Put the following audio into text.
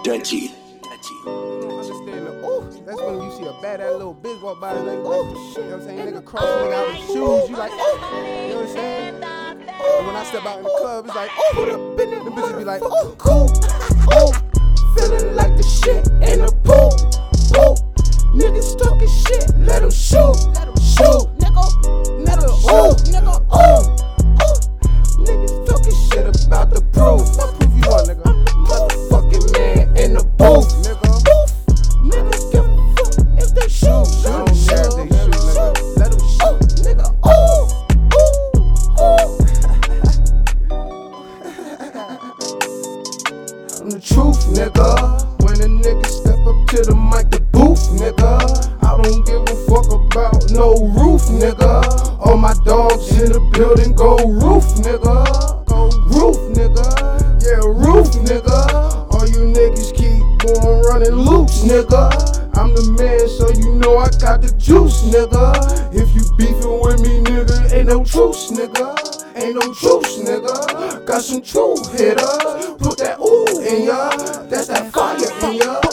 dirty. That's when you see a badass little bitch walk by and like, oh, shit, you know what I'm saying? Nigga crossing nigga out his shoes, you like, oh, you know what I'm saying? And when I step out in the club, it's like, oh, who the bitch? The bitches be like, oh, cool, oh, feeling like the shit in the pool, oh, niggas talking shit, let them shoot, shoot, nigga, let them shoot, nigga, oh, oh, niggas talking shit about the proof, what proof you are, nigga? I'm the motherfucking man in the booth, nigga. The truth, nigga. When a nigga step up to the mic, the booth, nigga. I don't give a fuck about no roof, nigga. All my dogs in the building go roof, nigga. Go roof, nigga. Yeah, roof, nigga. All you niggas keep on running loops, nigga. I'm the man, so you know I got the juice, nigga. If you beefin' with me, nigga, ain't no truce, nigga. Ain't no truce, nigga. Got some truth, hitter. Put that ooh in ya. That's that fire in ya.